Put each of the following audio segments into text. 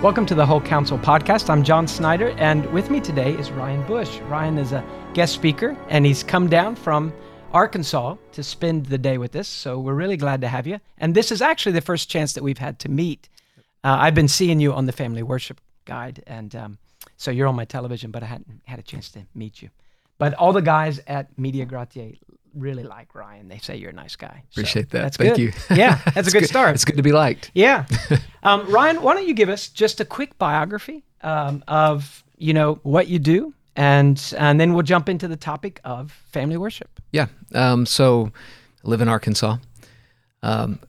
Welcome to the Whole Council Podcast. I'm John Snyder, and with me today is Ryan Bush. Ryan is a guest speaker, and he's come down from Arkansas to spend the day with us, so we're really glad to have you. And this is actually the first chance that we've had to meet. I've been seeing you on the Family Worship Guide, and so you're on my television, but I hadn't had a chance to meet you. But all the guys at Media Gratiae really like Ryan. They say you're a nice guy. Appreciate that. That's Thank good. You. Yeah, that's a good start. It's good to be liked. Yeah. Ryan, why don't you give us just a quick biography of, you know, what you do, and then we'll jump into the topic of family worship. Yeah. So I live in Arkansas,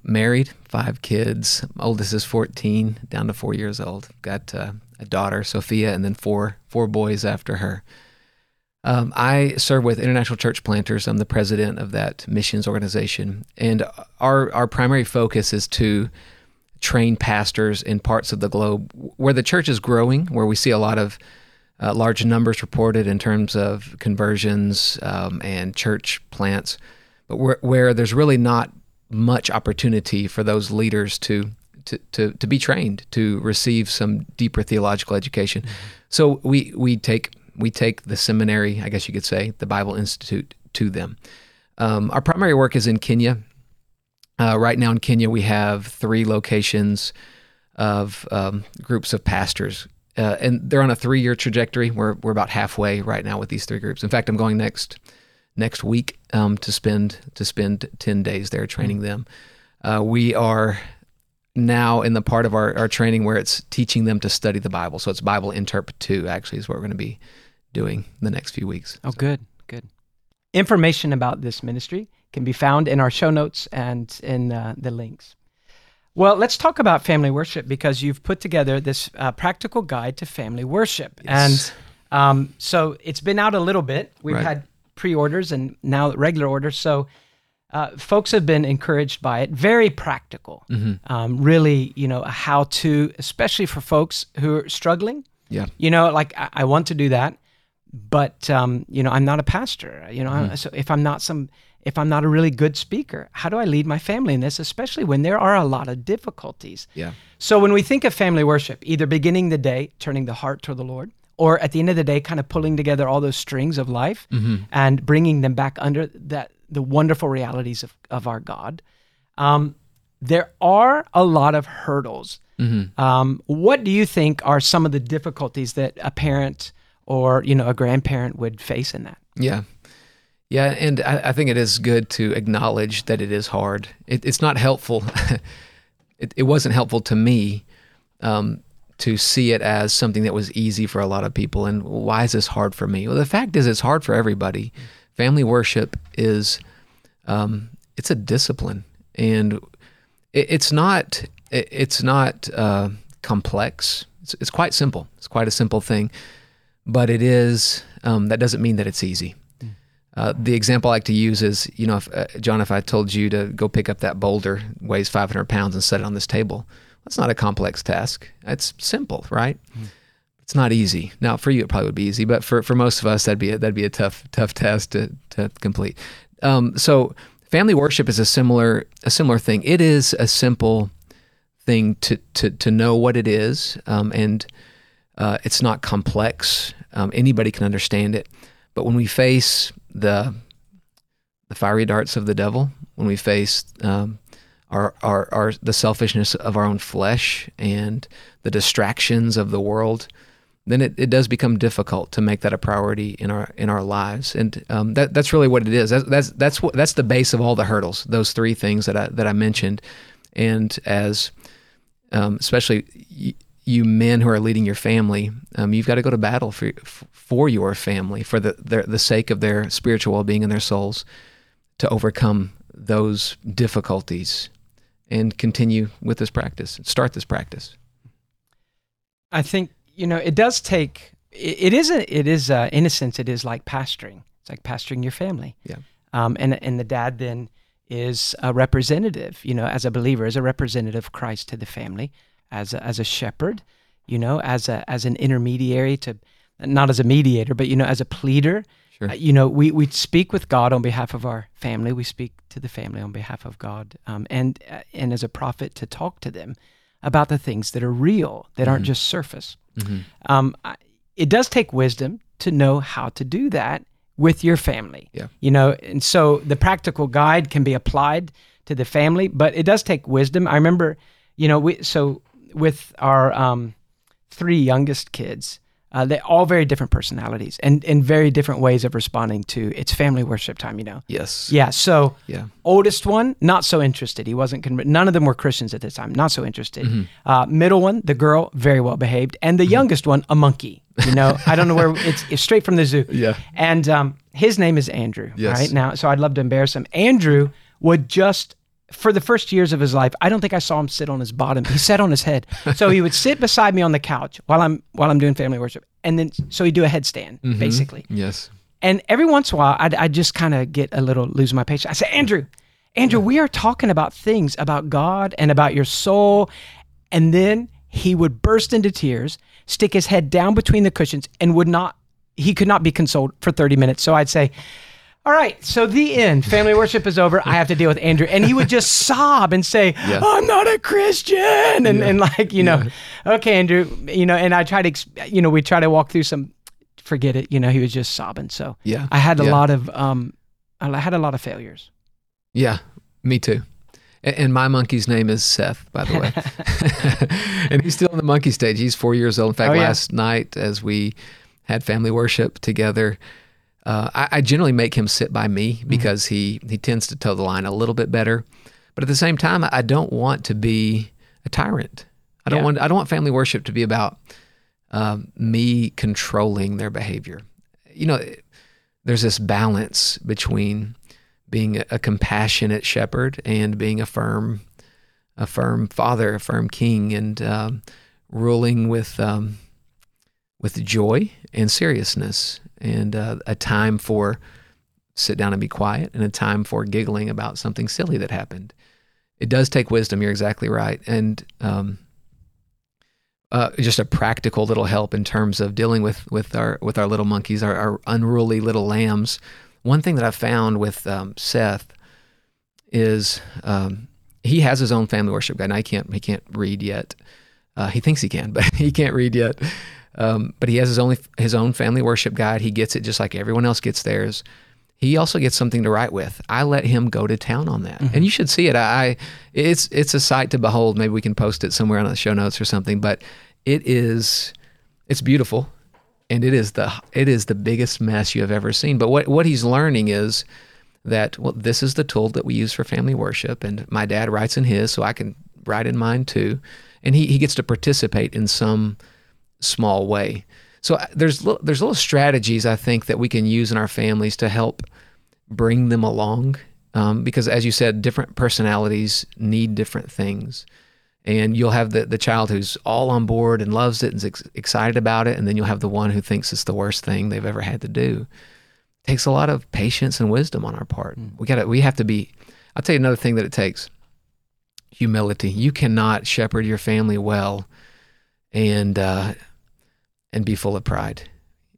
married, 5 kids. My oldest is 14, down to 4 years old. Got a daughter, Sophia, and then four boys after her. I serve with International Church Planters. I'm the president of that missions organization. And our primary focus is to train pastors in parts of the globe where the church is growing, where we see a lot of large numbers reported in terms of conversions and church plants, but where there's really not much opportunity for those leaders to be trained, to receive some deeper theological education. Mm-hmm. So we take the seminary, I guess you could say, the Bible Institute, to them. Our primary work is in Kenya. Right now in Kenya, we have 3 locations of groups of pastors, and they're on a 3-year trajectory. We're about halfway right now with these 3 groups. In fact, I'm going next week to spend 10 days there training them. We are now in the part of our training where it's teaching them to study the Bible. So it's Bible Interp 2, actually, is what we're going to be doing the next few weeks. Oh, so. Good. Information about this ministry can be found in our show notes and in the links. Well, let's talk about family worship, because you've put together this practical guide to family worship. Yes. And so it's been out a little bit. We've had pre-orders and now regular orders. So folks have been encouraged by it. Very practical. Mm-hmm. Really, you know, a how-to, especially for folks who are struggling. Yeah. You know, like, I want to do that, but, you know, I'm not a pastor. You know, mm-hmm. So if I'm not a really good speaker, how do I lead my family in this, especially when there are a lot of difficulties? Yeah. So when we think of family worship, either beginning the day, turning the heart toward the Lord, or at the end of the day, kind of pulling together all those strings of life mm-hmm. and bringing them back under that, the wonderful realities of our God. There are a lot of hurdles. Mm-hmm. What do you think are some of the difficulties that a parent or, you know, a grandparent would face in that? Yeah. Yeah, and I think it is good to acknowledge that it is hard. It's not helpful. It wasn't helpful to me to see it as something that was easy for a lot of people. And why is this hard for me? Well, the fact is, it's hard for everybody. Family worship is it's a discipline, and it's not complex. It's quite simple. It's quite a simple thing, but it is. That doesn't mean that it's easy. The example I like to use is, you know, if I told you to go pick up that boulder, weighs 500 pounds, and set it on this table, that's not a complex task. It's simple, right? Mm-hmm. It's not easy. Now, for you, it probably would be easy, but for most of us, that'd be a tough task to complete. So family worship is a similar thing. It is a simple thing to know what it is, and it's not complex. Anybody can understand it. But when we face the fiery darts of the devil, when we face the selfishness of our own flesh and the distractions of the world, then it does become difficult to make that a priority in our lives. And that's really what it is. That's the base of all the hurdles. Those 3 things that I mentioned. And as especially you men who are leading your family, you've got to go to battle for your family, for the sake of their spiritual well-being and their souls, to overcome those difficulties and continue with this practice, start this practice. I think, you know, it does take, it is in a sense, it is like pastoring. It's like pastoring your family. Yeah. And the dad then is a representative, you know, as a believer, as a representative of Christ to the family, as a shepherd, you know, as an intermediary, to not as a mediator, but, you know, as a pleader. Sure. You know, we speak with God on behalf of our family. We speak to the family on behalf of God, and as a prophet to talk to them about the things that are real, that aren't just surface. It does take wisdom to know how to do that with your family. Yeah. You know, and so the practical guide can be applied to the family, but it does take wisdom. I remember, you know, with our three youngest kids, they're all very different personalities and very different ways of responding to it's family worship time, you know? Yes. Yeah. So oldest one, not so interested. He wasn't, none of them were Christians at this time, not so interested. Middle one, the girl, very well behaved. And the youngest one, a monkey, you know? I don't know where, it's straight from the zoo. Yeah. And his name is Andrew, right? Now, so I'd love to embarrass him. Andrew would just, for the first years of his life, I don't think I saw him sit on his bottom. He sat on his head. So he would sit beside me on the couch while I'm doing family worship. And then, so he'd do a headstand, basically. Yes. And every once in a while, I'd just kind of get a little, lose my patience. I say, Andrew, we are talking about things about God and about your soul. And then he would burst into tears, stick his head down between the cushions, and he could not be consoled for 30 minutes. So I'd say, all right, so the end. Family worship is over. I have to deal with Andrew. And he would just sob and say, I'm not a Christian. And like, you know, okay, Andrew, you know, and I try to, you know, we try to walk through some, forget it, you know, he was just sobbing. So I had a lot of, failures. Yeah, me too. And my monkey's name is Seth, by the way. And he's still in the monkey stage. He's 4 years old. In fact, last night as we had family worship together, I generally make him sit by me because he tends to toe the line a little bit better, but at the same time, I don't want to be a tyrant. I don't want family worship to be about me controlling their behavior. You know, there's this balance between being a compassionate shepherd and being a firm father, a firm king, and ruling with joy and seriousness. And a time for sit down and be quiet, and a time for giggling about something silly that happened. It does take wisdom. You're exactly right. And just a practical little help in terms of dealing with our little monkeys, our unruly little lambs. One thing that I found with Seth is he has his own family worship guide. Now he can't read yet. He thinks he can, but he can't read yet. But he has his own family worship guide. He gets it just like everyone else gets theirs. He also gets something to write with. I let him go to town on that, and you should see it. It's a sight to behold. Maybe we can post it somewhere on the show notes or something. But it's beautiful, and it is the biggest mess you have ever seen. But what he's learning is that this is the tool that we use for family worship, and my dad writes in his, so I can write in mine too, and he gets to participate in some small way. So there's little strategies, I think, that we can use in our families to help bring them along, because as you said, different personalities need different things. And you'll have the child who's all on board and loves it and is excited about it, and then you'll have the one who thinks it's the worst thing they've ever had to do. It takes a lot of patience and wisdom on our part. We have to be I'll tell you another thing that it takes: humility. You cannot shepherd your family well and be full of pride.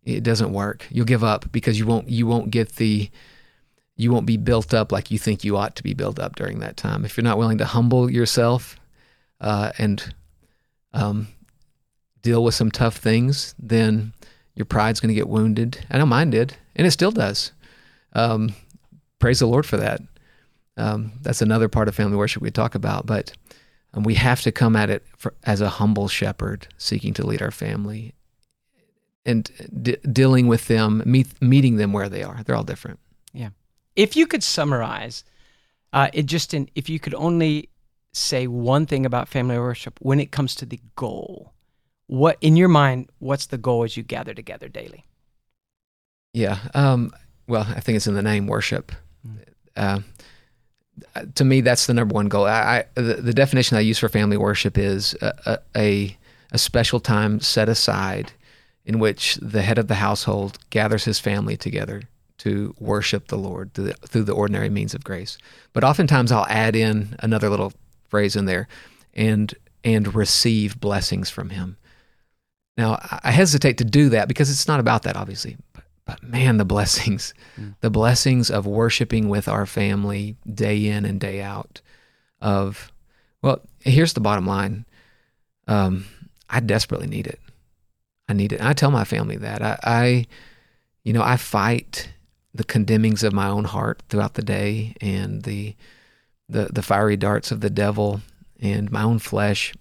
It doesn't work. You'll give up because you won't be built up like you think you ought to be built up during that time. If you're not willing to humble yourself and deal with some tough things, then your pride's going to get wounded. I know mine did, and it still does. Praise the Lord for that. That's another part of family worship we talk about, but we have to come at it as a humble shepherd seeking to lead our family, and dealing with them, meeting them where they are. They're all different. Yeah. If you could summarize it just in, if you could only say one thing about family worship when it comes to the goal, what, in your mind, what's the goal as you gather together daily? Yeah. Well, I think it's in the name, worship. To me, that's the number one goal. The definition I use for family worship is a special time set aside in which the head of the household gathers his family together to worship the Lord through the ordinary means of grace. But oftentimes I'll add in another little phrase in there, and receive blessings from him. Now, I hesitate to do that because it's not about that, obviously. But man, the blessings of worshiping with our family day in and day out. Well, here's the bottom line. I desperately need it. I need it. And I tell my family that. I fight the condemnings of my own heart throughout the day, and the fiery darts of the devil and my own flesh.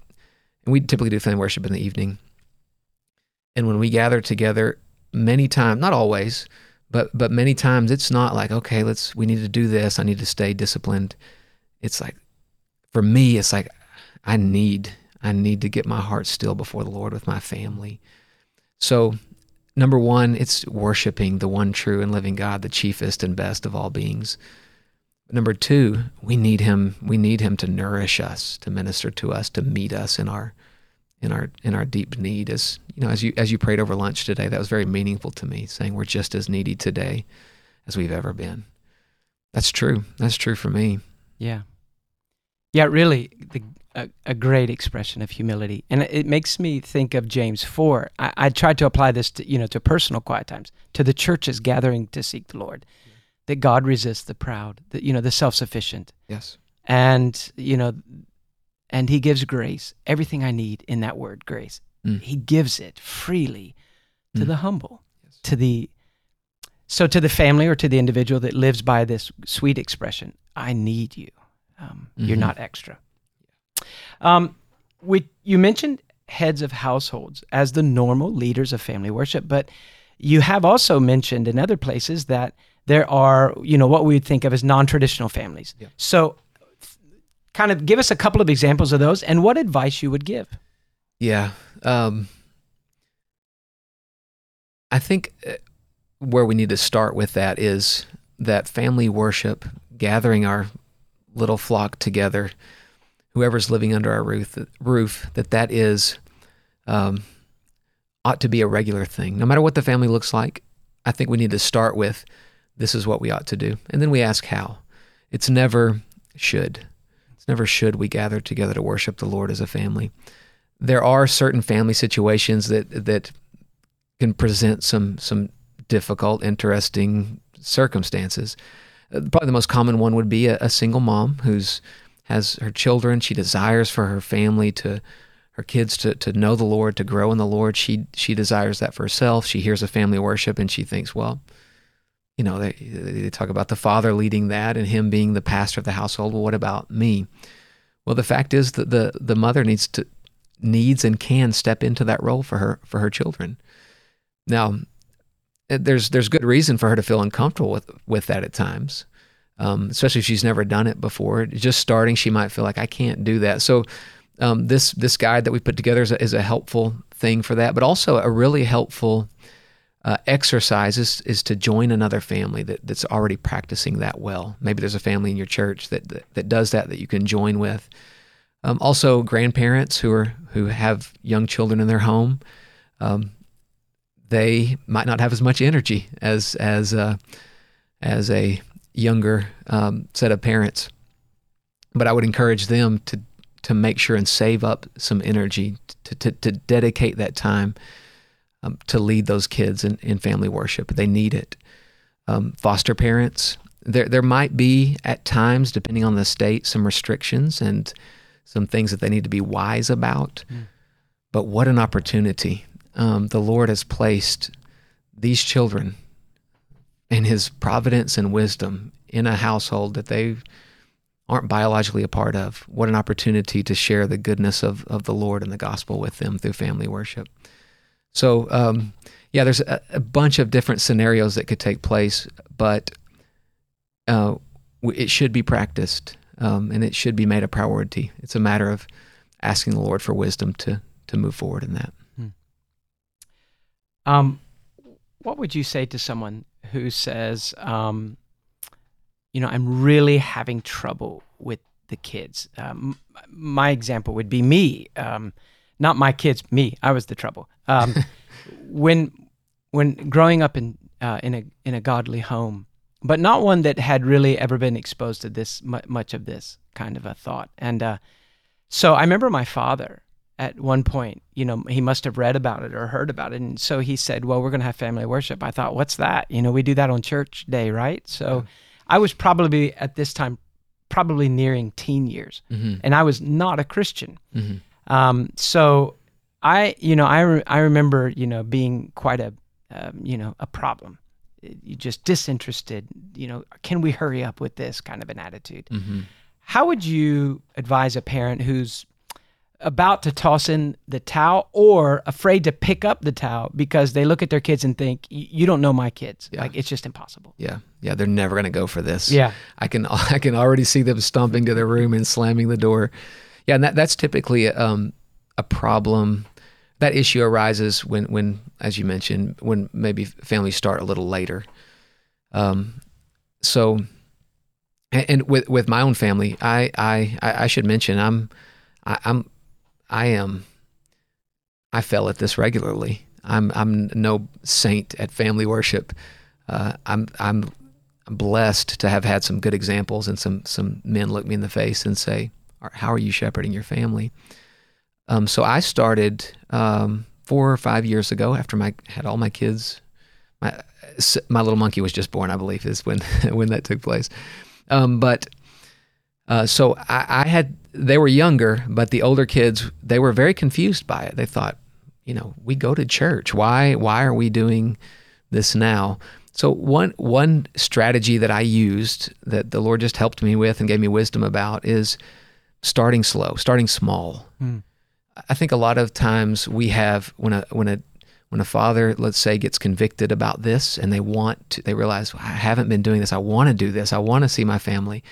And we typically do family worship in the evening. And when we gather together, many times, not always, but many times it's not like, okay, we need to do this. I need to stay disciplined. It's like, for me, it's like, I need to get my heart still before the Lord with my family. So number one, it's worshiping the one true and living God, the chiefest and best of all beings. Number two, we need him. We need him to nourish us, to minister to us, to meet us in our deep need. As you know, as you prayed over lunch today, that was very meaningful to me, saying we're just as needy today as we've ever been. That's true. That's true for me. Yeah. Yeah, really, a great expression of humility. And it makes me think of James 4. I tried to apply this to personal quiet times, to the churches gathering to seek the Lord, yeah. That God resists the proud, the self-sufficient. Yes. And he gives grace, everything I need in that word, grace. Mm. He gives it freely to the humble, yes. To the family or to the individual that lives by this sweet expression, I need you. You're not extra. You mentioned heads of households as the normal leaders of family worship, but you have also mentioned in other places that there are, what we would think of as non-traditional families. Yeah. So kind of give us a couple of examples of those and what advice you would give. Yeah. I think where we need to start with that is that family worship, gathering our little flock together, whoever's living under our roof, that is, ought to be a regular thing. No matter what the family looks like, I think we need to start with, this is what we ought to do. And then we ask how. It's never should. It's never should we gather together to worship the Lord as a family. There are certain family situations that can present some difficult, interesting circumstances. Probably the most common one would be a single mom who's has her children. She desires for her family her kids to know the Lord, to grow in the Lord. She desires that for herself. She hears a family worship and she thinks, well, they talk about the father leading that and him being the pastor of the household. Well, what about me? Well, the fact is that the mother needs and can step into that role for her children. Now, there's good reason for her to feel uncomfortable with that at times, especially if she's never done it before. Just starting, she might feel like, I can't do that. So this guide that we put together is a helpful thing for that, but also a really helpful exercise is to join another family that's already practicing that well. Maybe there's a family in your church that does that you can join with. Also, grandparents who have young children in their home, they might not have as much energy as a younger set of parents, but I would encourage them to make sure and save up some energy to dedicate that time to lead those kids in family worship. They need it. Foster parents, there might be at times, depending on the state, some restrictions and some things that they need to be wise about. Mm. But what an opportunity! The Lord has placed these children in his providence and wisdom in a household that they aren't biologically a part of. What an opportunity to share the goodness of the Lord and the gospel with them through family worship. So, there's a bunch of different scenarios that could take place, but it should be practiced and it should be made a priority. It's a matter of asking the Lord for wisdom to move forward in that. What would you say to someone who says, I'm really having trouble with the kids? My example would be me, not my kids, me. I was the trouble. When growing up in a godly home, but not one that had really ever been exposed to this much of this kind of a thought. And so I remember my father. At one point, he must have read about it or heard about it. And so he said, well, we're going to have family worship. I thought, what's that? We do that on church day, right? So yeah. I was probably at this time, nearing teen years. Mm-hmm. And I was not a Christian. Mm-hmm. So I, you know, I remember, you know, being quite a, you know, a problem. You just disinterested, you know, can we hurry up with this kind of an attitude? Mm-hmm. How would you advise a parent who's about to toss in the towel or afraid to pick up the towel because they look at their kids and think, you don't know my kids. Yeah. Like, it's just impossible. Yeah. Yeah. They're never going to go for this. Yeah. I can already see them stomping to their room and slamming the door. Yeah. And that's typically a problem. That issue arises when, as you mentioned, when maybe families start a little later. So, and with my own family, I should mention, I fail at this regularly. I'm no saint at family worship. I'm blessed to have had some good examples and some men look me in the face and say, "How are you shepherding your family?" So I started 4 or 5 years ago after had all my kids. My little monkey was just born, I believe, is when when that took place. So I had. They were younger, but the older kids, they were very confused by it. They thought, you know, we go to church. Why are we doing this now? So one strategy that I used that the Lord just helped me with and gave me wisdom about is starting slow, starting small. Mm. I think a lot of times we have when a father, let's say, gets convicted about this and they realize, well, I haven't been doing this. I want to do this. I want to see my family.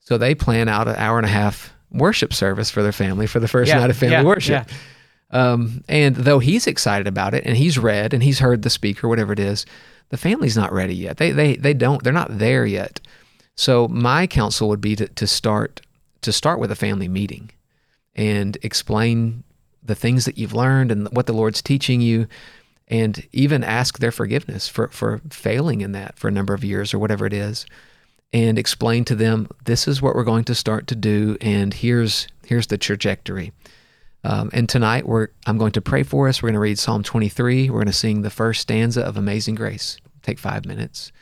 So they plan out an hour and a half worship service for their family for the first night of family worship. Yeah. And though he's excited about it and he's read and he's heard the speaker, whatever it is, the family's not ready yet. They're not there yet. So my counsel would be to start with a family meeting and explain the things that you've learned and what the Lord's teaching you, and even ask their forgiveness for failing in that for a number of years or whatever it is. And explain to them, this is what we're going to start to do, and here's the trajectory. And tonight, I'm going to pray for us. We're going to read Psalm 23. We're going to sing the first stanza of Amazing Grace. Take 5 minutes.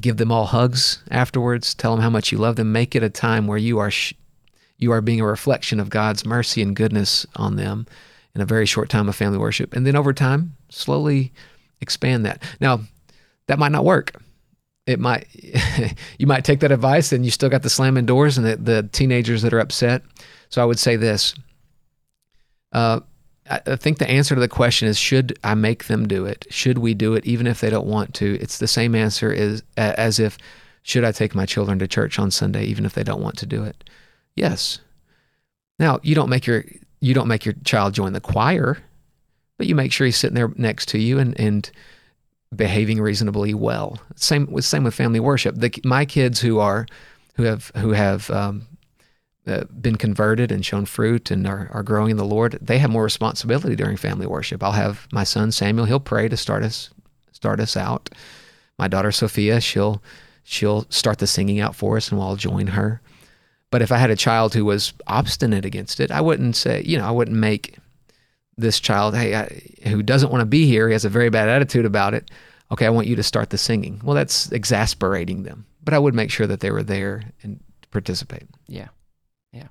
Give them all hugs afterwards. Tell them how much you love them. Make it a time where you are being a reflection of God's mercy and goodness on them in a very short time of family worship. And then over time, slowly expand that. Now, that might not work. You might take that advice and you still got the slamming doors and the teenagers that are upset. So I would say this. I think the answer to the question is, should I make them do it? Should we do it even if they don't want to? It's the same answer as if, should I take my children to church on Sunday even if they don't want to do it? Yes. Now, you don't make your child join the choir, but you make sure he's sitting there next to you and behaving reasonably well. Same with family worship. My kids who have been converted and shown fruit and are growing in the Lord, they have more responsibility during family worship. I'll have my son Samuel. He'll pray to start us out. My daughter Sophia, she'll start the singing out for us, and I'll join her. But if I had a child who was obstinate against it, I wouldn't say, you know, I wouldn't make this child, who doesn't want to be here, he has a very bad attitude about it. Okay, I want you to start the singing. Well, that's exasperating them, but I would make sure that they were there and participate. Yeah, yeah.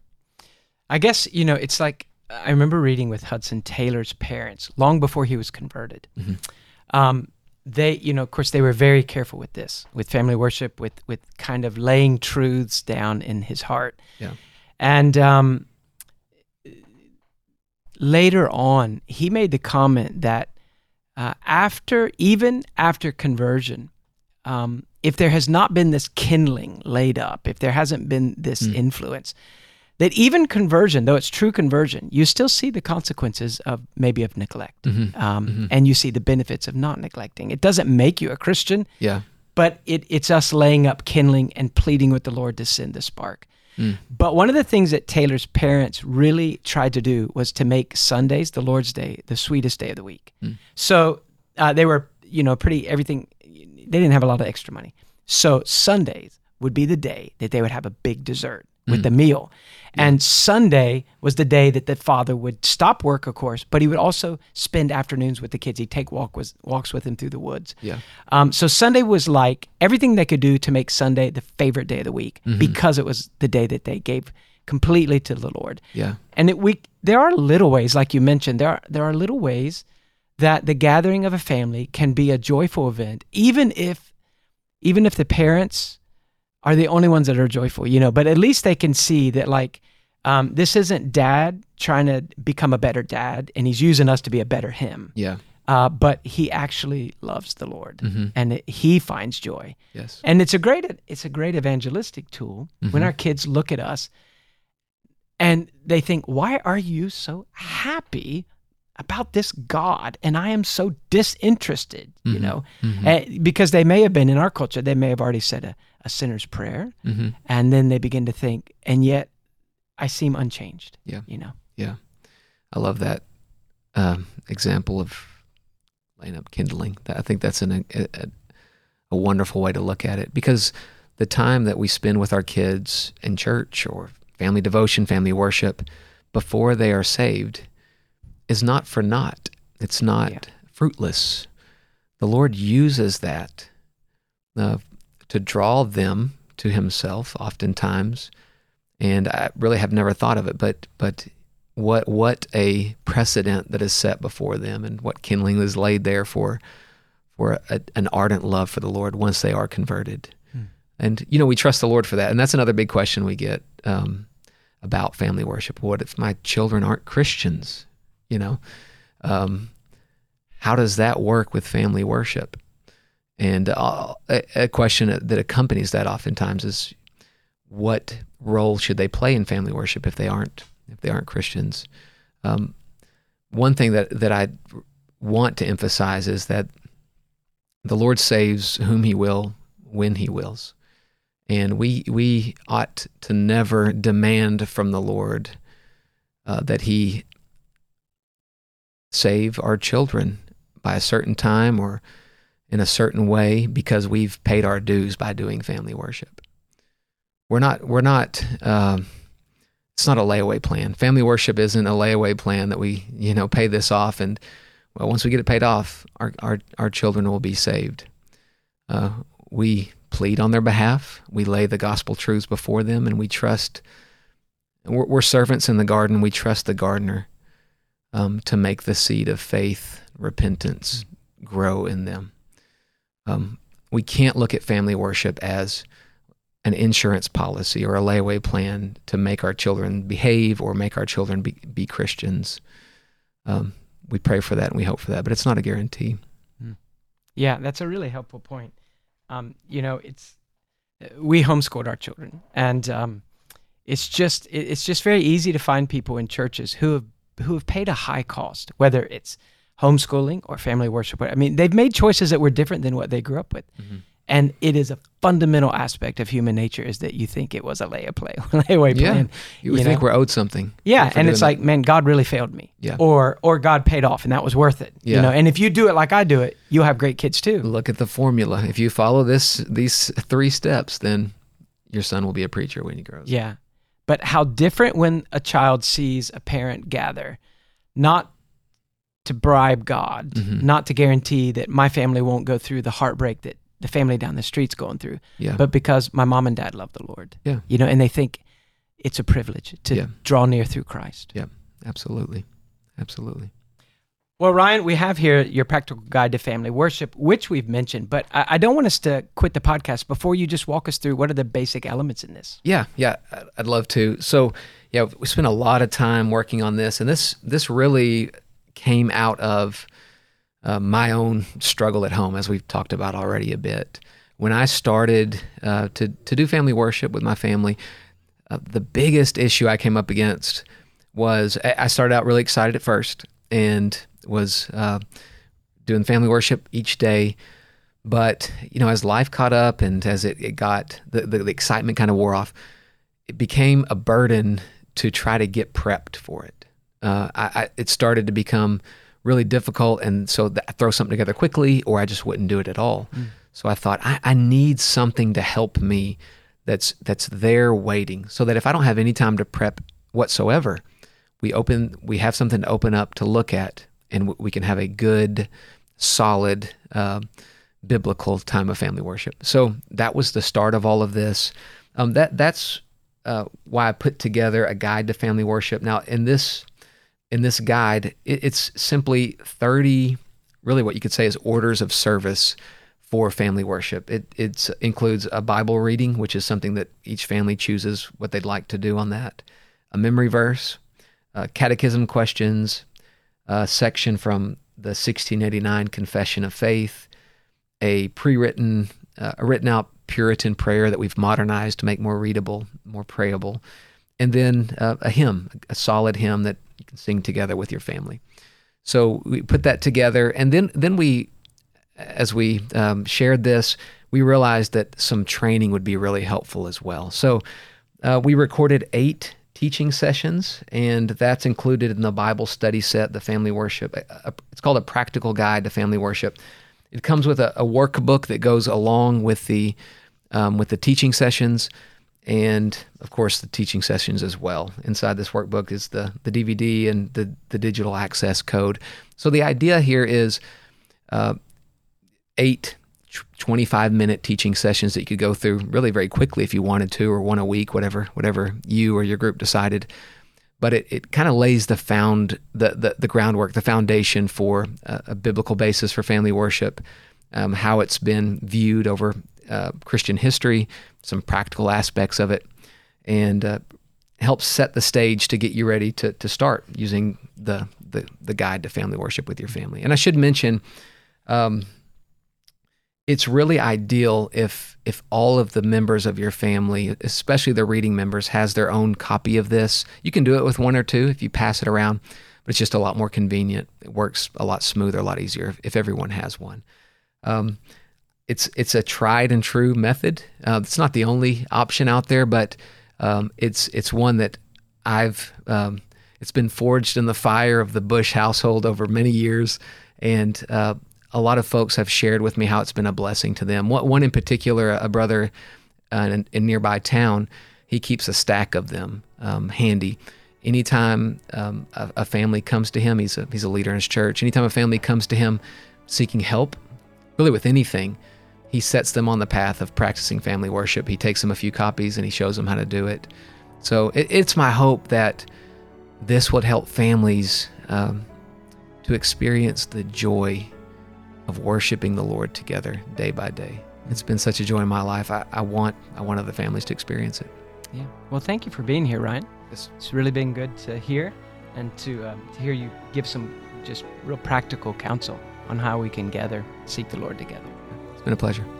I guess, you know, it's like, I remember reading with Hudson Taylor's parents long before he was converted. Mm-hmm. They, you know, of course, they were very careful with this, with family worship, with kind of laying truths down in his heart. Yeah, and later on, he made the comment that even after conversion, if there has not been this kindling laid up, if there hasn't been this influence, that even conversion, though it's true conversion, you still see the consequences of neglect, and you see the benefits of not neglecting. It doesn't make you a Christian, but it's us laying up kindling and pleading with the Lord to send the spark. Mm. But one of the things that Taylor's parents really tried to do was to make Sundays, the Lord's Day, the sweetest day of the week. Mm. So they were, you know, they didn't have a lot of extra money. So Sundays would be the day that they would have a big dessert with the meal. Yeah. And Sunday was the day that the father would stop work, of course, but he would also spend afternoons with the kids. He'd take walks with them through the woods. Yeah. So Sunday was like everything they could do to make Sunday the favorite day of the week because it was the day that they gave completely to the Lord. Yeah. And there are little ways, like you mentioned, there are little ways that the gathering of a family can be a joyful event, even if the parents are the only ones that are joyful, but at least they can see that, like, this isn't dad trying to become a better dad and he's using us to be a better him. Yeah. But he actually loves the Lord, mm-hmm. and he finds joy. Yes. And it's a great evangelistic tool, mm-hmm. when our kids look at us and they think, why are you so happy about this God? And I am so disinterested, mm-hmm. Mm-hmm. Because they may have been, in our culture, they may have already said a sinner's prayer, mm-hmm. and then they begin to think, and yet I seem unchanged. Yeah. Yeah. I love that example of laying up kindling. I think that's a wonderful way to look at it, because the time that we spend with our kids in church or family devotion, family worship, before they are saved is not for naught. It's not fruitless. The Lord uses that to draw them to Himself oftentimes, and I really have never thought of it, but what a precedent that is set before them, and what kindling is laid there for an ardent love for the Lord once they are converted. Hmm. And, we trust the Lord for that. And that's another big question we get about family worship. What if my children aren't Christians? How does that work with family worship? And a question that accompanies that oftentimes is, what role should they play in family worship if they aren't Christians? One thing that I want to emphasize is that the Lord saves whom He will, when He wills. And we ought to never demand from the Lord that He save our children by a certain time or in a certain way because we've paid our dues by doing family worship. It's not a layaway plan. Family worship isn't a layaway plan that we, pay this off, and well, once we get it paid off, our children will be saved. We plead on their behalf. We lay the gospel truths before them, and we trust. We're servants in the garden. We trust the gardener to make the seed of faith, repentance, grow in them. We can't look at family worship as an insurance policy or a layaway plan to make our children behave or make our children be Christians. We pray for that and we hope for that, but it's not a guarantee. Yeah, that's a really helpful point. We homeschooled our children, and it's just very easy to find people in churches who have paid a high cost, whether it's homeschooling or family worship. I mean, they've made choices that were different than what they grew up with. Mm-hmm. And it is a fundamental aspect of human nature is that you think it was a layaway plan. Yeah, you think we're owed something. Yeah, and it's like, man, God really failed me. Yeah. Or God paid off and that was worth it. Yeah. And if you do it like I do it, you'll have great kids too. Look at the formula. If you follow these three steps, then your son will be a preacher when he grows up. Yeah, but how different when a child sees a parent gather, not to bribe God, mm-hmm. not to guarantee that my family won't go through the heartbreak that the family down the street's going through, but because my mom and dad love the Lord, and they think it's a privilege to draw near through Christ. Yeah, absolutely, absolutely. Well, Ryan, we have here your practical guide to family worship, which we've mentioned, but I don't want us to quit the podcast before you just walk us through what are the basic elements in this. Yeah, I'd love to. So, we spent a lot of time working on this, and this really came out of my own struggle at home, as we've talked about already a bit. When I started to do family worship with my family, the biggest issue I came up against was I started out really excited at first and was doing family worship each day. But, as life caught up and as it got, the excitement kind of wore off, it became a burden to try to get prepped for it. It started to become really difficult, and so I throw something together quickly, or I just wouldn't do it at all. Mm. So I thought I need something to help me that's there waiting, so that if I don't have any time to prep whatsoever, we have something to open up to look at, and we can have a good, solid, biblical time of family worship. So that was the start of all of this. That's why I put together a guide to family worship. Now, in this guide, it's simply 30, really what you could say is orders of service for family worship. It includes a Bible reading, which is something that each family chooses what they'd like to do on that, a memory verse, catechism questions, a section from the 1689 Confession of Faith, a pre-written, a written-out Puritan prayer that we've modernized to make more readable, more prayable, and then a hymn, a solid hymn that you can sing together with your family. So we put that together, and then we, as we shared this, we realized that some training would be really helpful as well. So we recorded 8 teaching sessions, and that's included in the Bible study set, the Family Worship. It's called A Practical Guide to Family Worship. It comes with a workbook that goes along with the teaching sessions, and of course the teaching sessions as well. Inside this workbook is the DVD and the digital access code. So the idea here is 8 25-minute teaching sessions that you could go through really very quickly if you wanted to, or one a week, whatever you or your group decided. But it kind of lays the groundwork, the foundation for a biblical basis for family worship, how it's been viewed over Christian history, some practical aspects of it, and helps set the stage to get you ready to start using the guide to family worship with your family. And I should mention, it's really ideal if all of the members of your family, especially the reading members, has their own copy of this. You can do it with one or two if you pass it around, but it's just a lot more convenient. It works a lot smoother, a lot easier if everyone has one. It's a tried and true method. It's not the only option out there, but it's one that I've it's been forged in the fire of the Bush household over many years, and a lot of folks have shared with me how it's been a blessing to them. One in particular, a brother in nearby town, he keeps a stack of them handy. Anytime a family comes to him, he's a leader in his church. Anytime a family comes to him seeking help, really with anything, he sets them on the path of practicing family worship. He takes them a few copies and he shows them how to do it. So it's my hope that this would help families to experience the joy of worshiping the Lord together day by day. It's been such a joy in my life. I want other families to experience it. Yeah. Well, thank you for being here, Ryan. It's really been good to hear, and to hear you give some just real practical counsel on how we can seek the Lord together. It's been a pleasure.